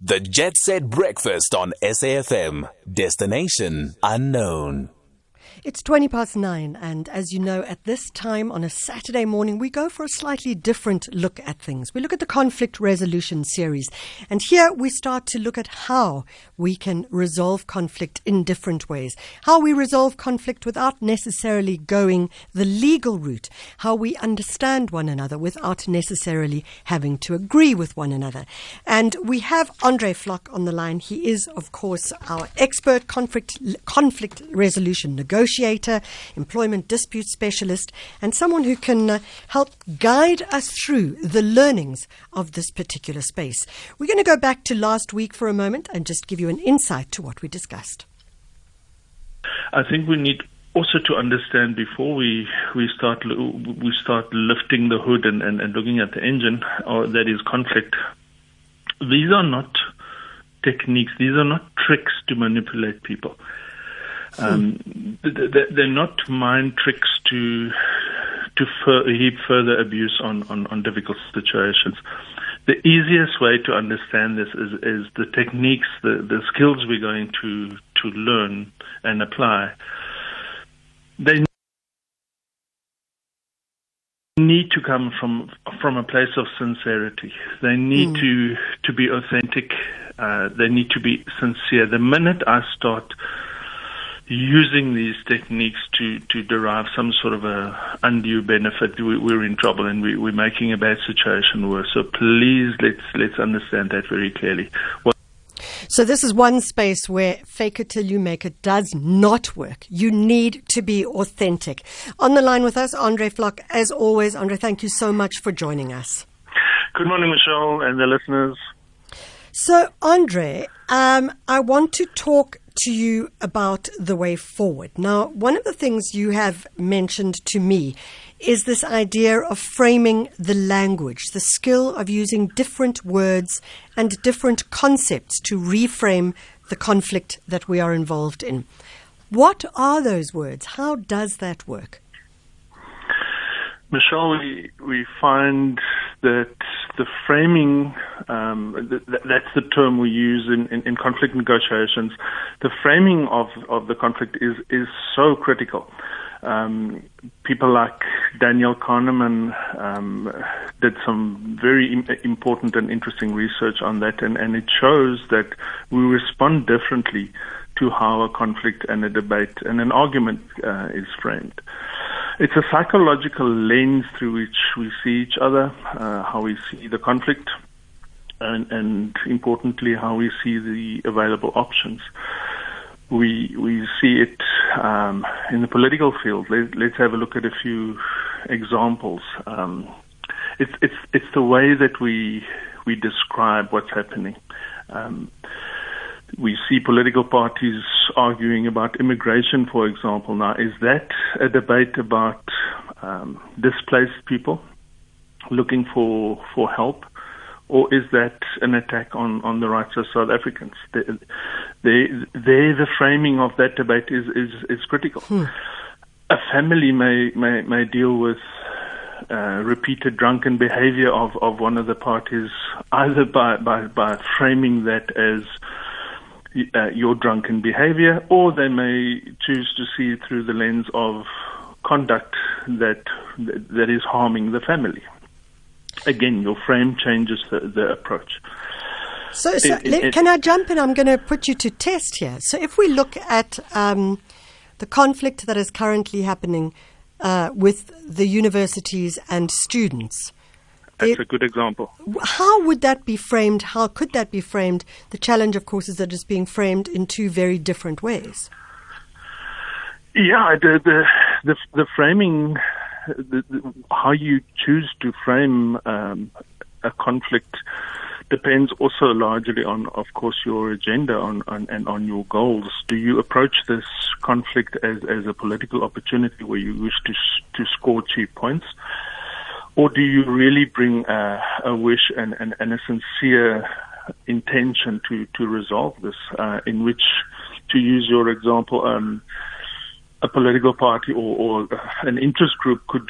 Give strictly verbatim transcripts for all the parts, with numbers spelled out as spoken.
The Jet Set Breakfast on S A F M. Destination unknown. It's twenty past nine, and as you know, at this time on a Saturday morning, we go for a slightly different look at things. We look at the Conflict Resolution Series, and here we start to look at how we can resolve conflict in different ways, how we resolve conflict without necessarily going the legal route, how we understand one another without necessarily having to agree with one another. And we have Andre Vlok on the line. He is, of course, our expert conflict, conflict resolution negotiator. Negotiator, employment dispute specialist, and someone who can uh, help guide us through the learnings of this particular space. We're going to go back to last week for a moment and just give you an insight to what we discussed. I think we need also to understand before we, we start we start lifting the hood and, and, and looking at the engine, or that is conflict. These are not techniques. These are not tricks to manipulate people. Um, they're not mind tricks to to fur- heap further abuse on, on, on difficult situations. The easiest way to understand this is, is the techniques, the, the skills we're going to, to learn and apply. They need to come from from a place of sincerity. They need mm. to, to be authentic. Uh, they need to be sincere. The minute I start using these techniques to, to derive some sort of a undue benefit, we, we're in trouble and we, we're making a bad situation worse. So please, let's let's understand that very clearly. Well, so this is one space where fake it till you make it does not work. You need to be authentic. On the line with us, Andre Vlok, as always. Andre, thank you so much for joining us. Good morning, Michelle, and the listeners. So, Andre, um, I want to talk to you about the way forward. Now, one of the things you have mentioned to me is this idea of framing the language, the skill of using different words and different concepts to reframe the conflict that we are involved in. What are those words? How does that work? Michelle, we, we find that the framing, um, th- th- that's the term we use in, in, in conflict negotiations. The framing of, of the conflict is, is so critical. Um, people like Daniel Kahneman um, did some very im- important and interesting research on that, and, and it shows that we respond differently to how a conflict and a debate and an argument uh, is framed. It's a psychological lens through which we see each other, uh, how we see the conflict, and, and importantly, how we see the available options. We we see it um, in the political field. Let, let's have a look at a few examples. Um, it's it's it's the way that we we describe what's happening. Um, We see political parties arguing about immigration, for example. Now, is that a debate about um, displaced people looking for for help, or is that an attack on, on the rights of South Africans? They, they, they, the framing of that debate is is, is critical. Hmm. A family may, may, may deal with Uh, repeated drunken behavior of, of one of the parties, either by by, by framing that as Uh, your drunken behavior, or they may choose to see it through the lens of conduct that that is harming the family. Again, your frame changes the, the approach. So, so it, let, it, can I jump in? I'm going to put you to test here. So if we look at um, the conflict that is currently happening uh, with the universities and students, That's it, a good example. How would that be framed? How could that be framed? The challenge, of course, is that it's being framed in two very different ways. Yeah, the the, the, the framing, the, the, how you choose to frame um, a conflict depends also largely on, of course, your agenda on, on and on your goals. Do you approach this conflict as, as a political opportunity where you wish to to score cheap points? Or do you really bring a, a wish and, and, and a sincere intention to, to resolve this, uh, in which, to use your example, um, a political party or, or an interest group could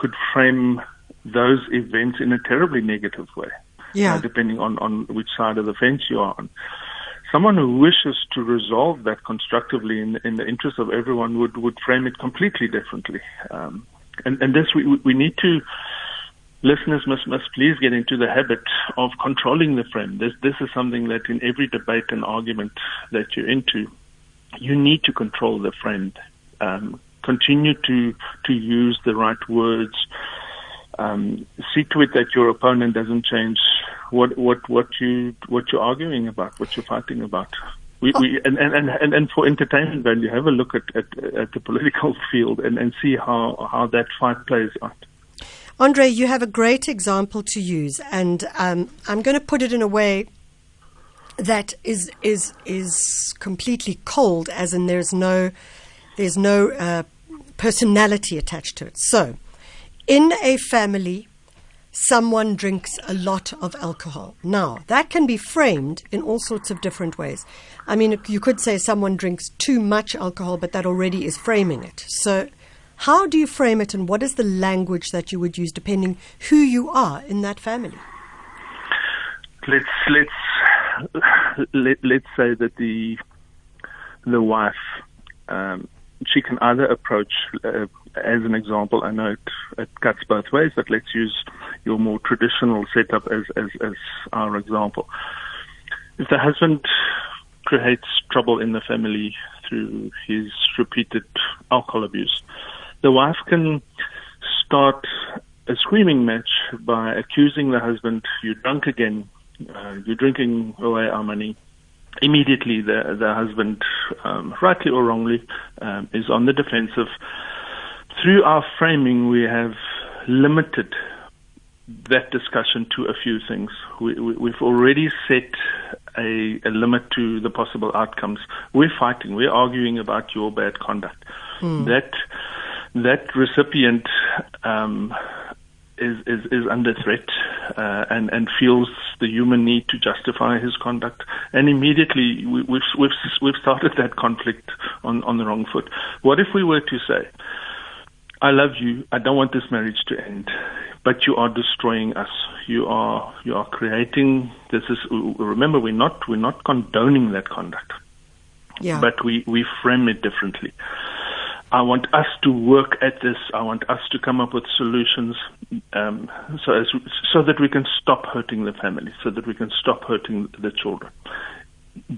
could frame those events in a terribly negative way? yeah. uh, depending on, on which side of the fence you are on. Someone who wishes to resolve that constructively in, in the interest of everyone would, would frame it completely differently. Um, and, and this, we, we need to, listeners must, must please get into the habit of controlling the frame. This, this is something that in every debate and argument that you're into, you need to control the frame. Um, continue to, to use the right words. Um, see to it that your opponent doesn't change what, what, what you, what you're arguing about, what you're fighting about. We, we, and, and, and, and for entertainment value, have a look at, at, at the political field and, and see how, how that fight plays out. Andre, you have a great example to use, and um, I'm going to put it in a way that is, is, is completely cold, as in there's no, there's no uh, personality attached to it. So, in a family, someone drinks a lot of alcohol. Now, that can be framed in all sorts of different ways. I mean, you could say someone drinks too much alcohol, but that already is framing it. So how do you frame it, and what is the language that you would use depending who you are in that family? Let's, let's, let, let's say that the, the wife, um, she can either approach, uh, as an example, I know it, it cuts both ways, but let's use your more traditional setup as, as, as our example. If the husband creates trouble in the family through his repeated alcohol abuse, the wife can start a screaming match by accusing the husband, "You're drunk again, uh, you're drinking away our money." Immediately, the, the husband, um, rightly or wrongly, um, is on the defensive. Through our framing, we have limited that discussion to a few things. We, we, we've already set a, a limit to the possible outcomes. We're fighting. We're arguing about your bad conduct. Mm. That that recipient um, is, is is under threat uh, and and feels the human need to justify his conduct. And immediately we, we've we've we've started that conflict on on the wrong foot. What if we were to say, "I love you. I don't want this marriage to end, but you are destroying us. You are you are creating this is remember we're not we're not condoning that conduct. Yeah. But we, we frame it differently. I want us to work at this. I want us to come up with solutions um, so as so that we can stop hurting the family, so that we can stop hurting the children."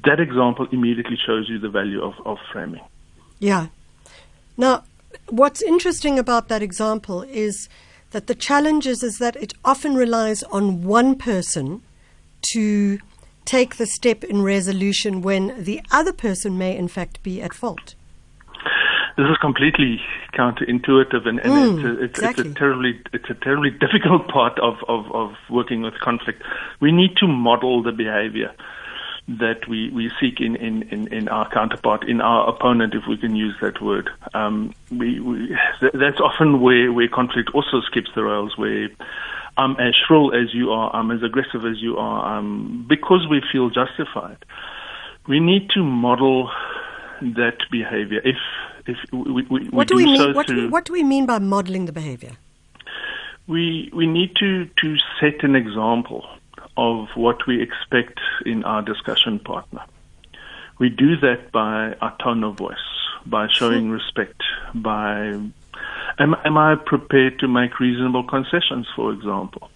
That example immediately shows you the value of, of framing. Yeah. Now, what's interesting about that example is that the challenge is, is that it often relies on one person to take the step in resolution when the other person may, in fact, be at fault. This is completely counterintuitive, and, and mm, it's, a, it's, exactly. it's a terribly, it's a terribly difficult part of, of, of working with conflict. We need to model the behavior that we, we seek in, in, in, in our counterpart, in our opponent, if we can use that word. Um, we, we th- that's often where, where conflict also skips the rails, where I'm as shrill as you are, I'm as aggressive as you are, um, because we feel justified. We need to model that behavior. If, if we, we, what we do, do we so mean, what, to, do we, what do we mean by modeling the behavior? We, we need to, to set an example of what we expect in our discussion partner. We do that by our tone of voice, by showing sure. respect, by am, am I prepared to make reasonable concessions, for example?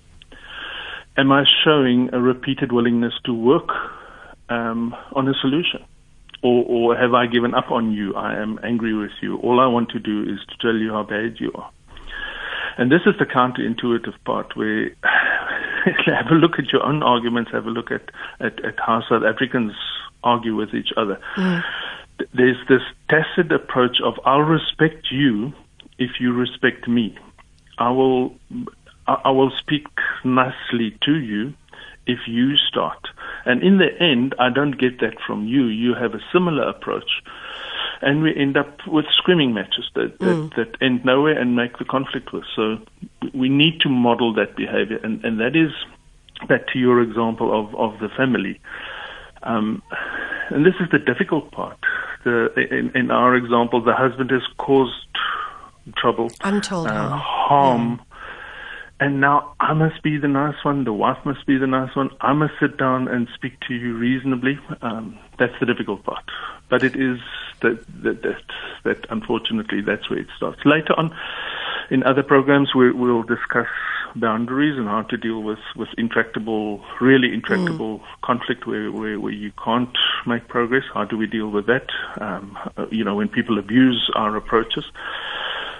Am I showing a repeated willingness to work um, on a solution? Or, or have I given up on you? I am angry with you. All I want to do is to tell you how bad you are. And this is the counterintuitive part where have a look at your own arguments, have a look at, at, at how South Africans argue with each other. Mm. There's this tacit approach of, I'll respect you if you respect me. I will, I will speak nicely to you if you start. And in the end, I don't get that from you. You have a similar approach. And we end up with screaming matches that, that, mm. that end nowhere and make the conflict worse. So we need to model that behavior. And, and that is back to your example of, of the family. Um, and this is the difficult part. The, in, in our example, the husband has caused trouble, untold uh, harm. Yeah. And now I must be the nice one, the wife must be the nice one, I must sit down and speak to you reasonably. Um, that's the difficult part. But it is that, that, that, that unfortunately, that's where it starts. Later on, in other programs, we, we'll discuss boundaries and how to deal with, with intractable, really intractable mm. conflict where, where, where you can't make progress. How do we deal with that? Um, you know, when people abuse our approaches.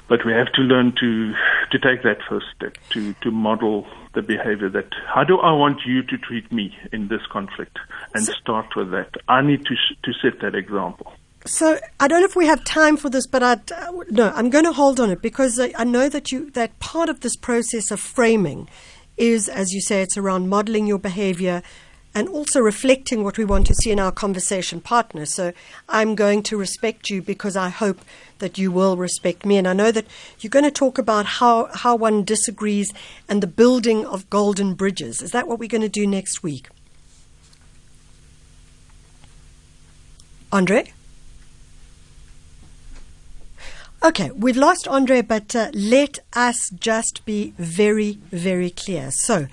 But we have to learn to, to take that first step, to, to model the behavior that, how do I want you to treat me in this conflict? And so, start with that. I need to sh- to set that example. So I don't know if we have time for this, but I, no, I'm going to hold on it because I know that you that part of this process of framing is, as you say, it's around modeling your behavior and also reflecting what we want to see in our conversation partner. So I'm going to respect you because I hope that you will respect me. And I know that you're going to talk about how, how one disagrees and the building of golden bridges. Is that what we're going to do next week? Andre? Okay, we've lost Andre, but uh, let us just be very, very clear. So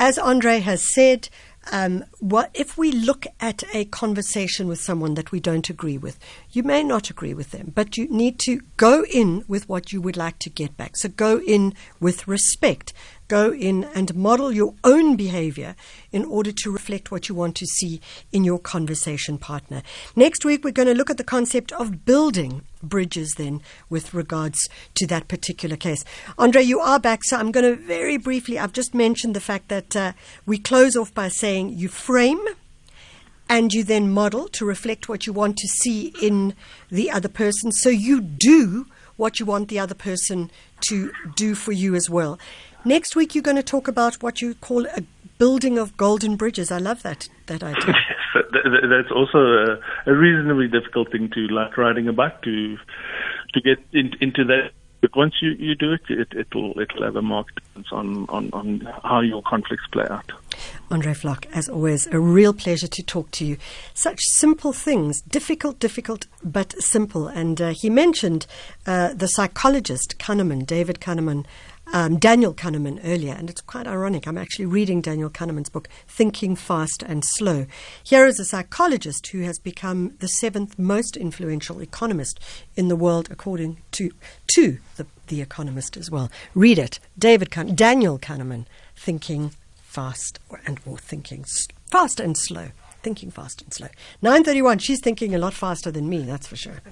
as Andre has said, Um, what if we look at a conversation with someone that we don't agree with? You may not agree with them, but you need to go in with what you would like to get back. So go in with respect. Go in and model your own behavior in order to reflect what you want to see in your conversation partner. Next week, we're going to look at the concept of building bridges then with regards to that particular case. Andre, you are back, so I'm going to very briefly, I've just mentioned the fact that uh, we close off by saying you frame and you then model to reflect what you want to see in the other person. So you do what you want the other person to do for you as well. Next week, you're going to talk about what you call a building of golden bridges. I love that that idea. Yes, that, that's also a, a reasonably difficult thing to, like riding a bike, to to get in, into that. But once you, you do it, it, it'll it'll have a marked difference on, on, on how your conflicts play out. Andre Vlok, as always, a real pleasure to talk to you. Such simple things, difficult, difficult, but simple. And uh, he mentioned uh, the psychologist Kahneman, David Kahneman, Um, Daniel Kahneman earlier, and it's quite ironic. I'm actually reading Daniel Kahneman's book, Thinking Fast and Slow. Here is a psychologist who has become the seventh most influential economist in the world, according to to the, the Economist as well. Read it, David Kahn- Daniel Kahneman, Thinking Fast and or Thinking S- Fast and Slow. Thinking Fast and Slow. nine thirty-one. She's thinking a lot faster than me, that's for sure.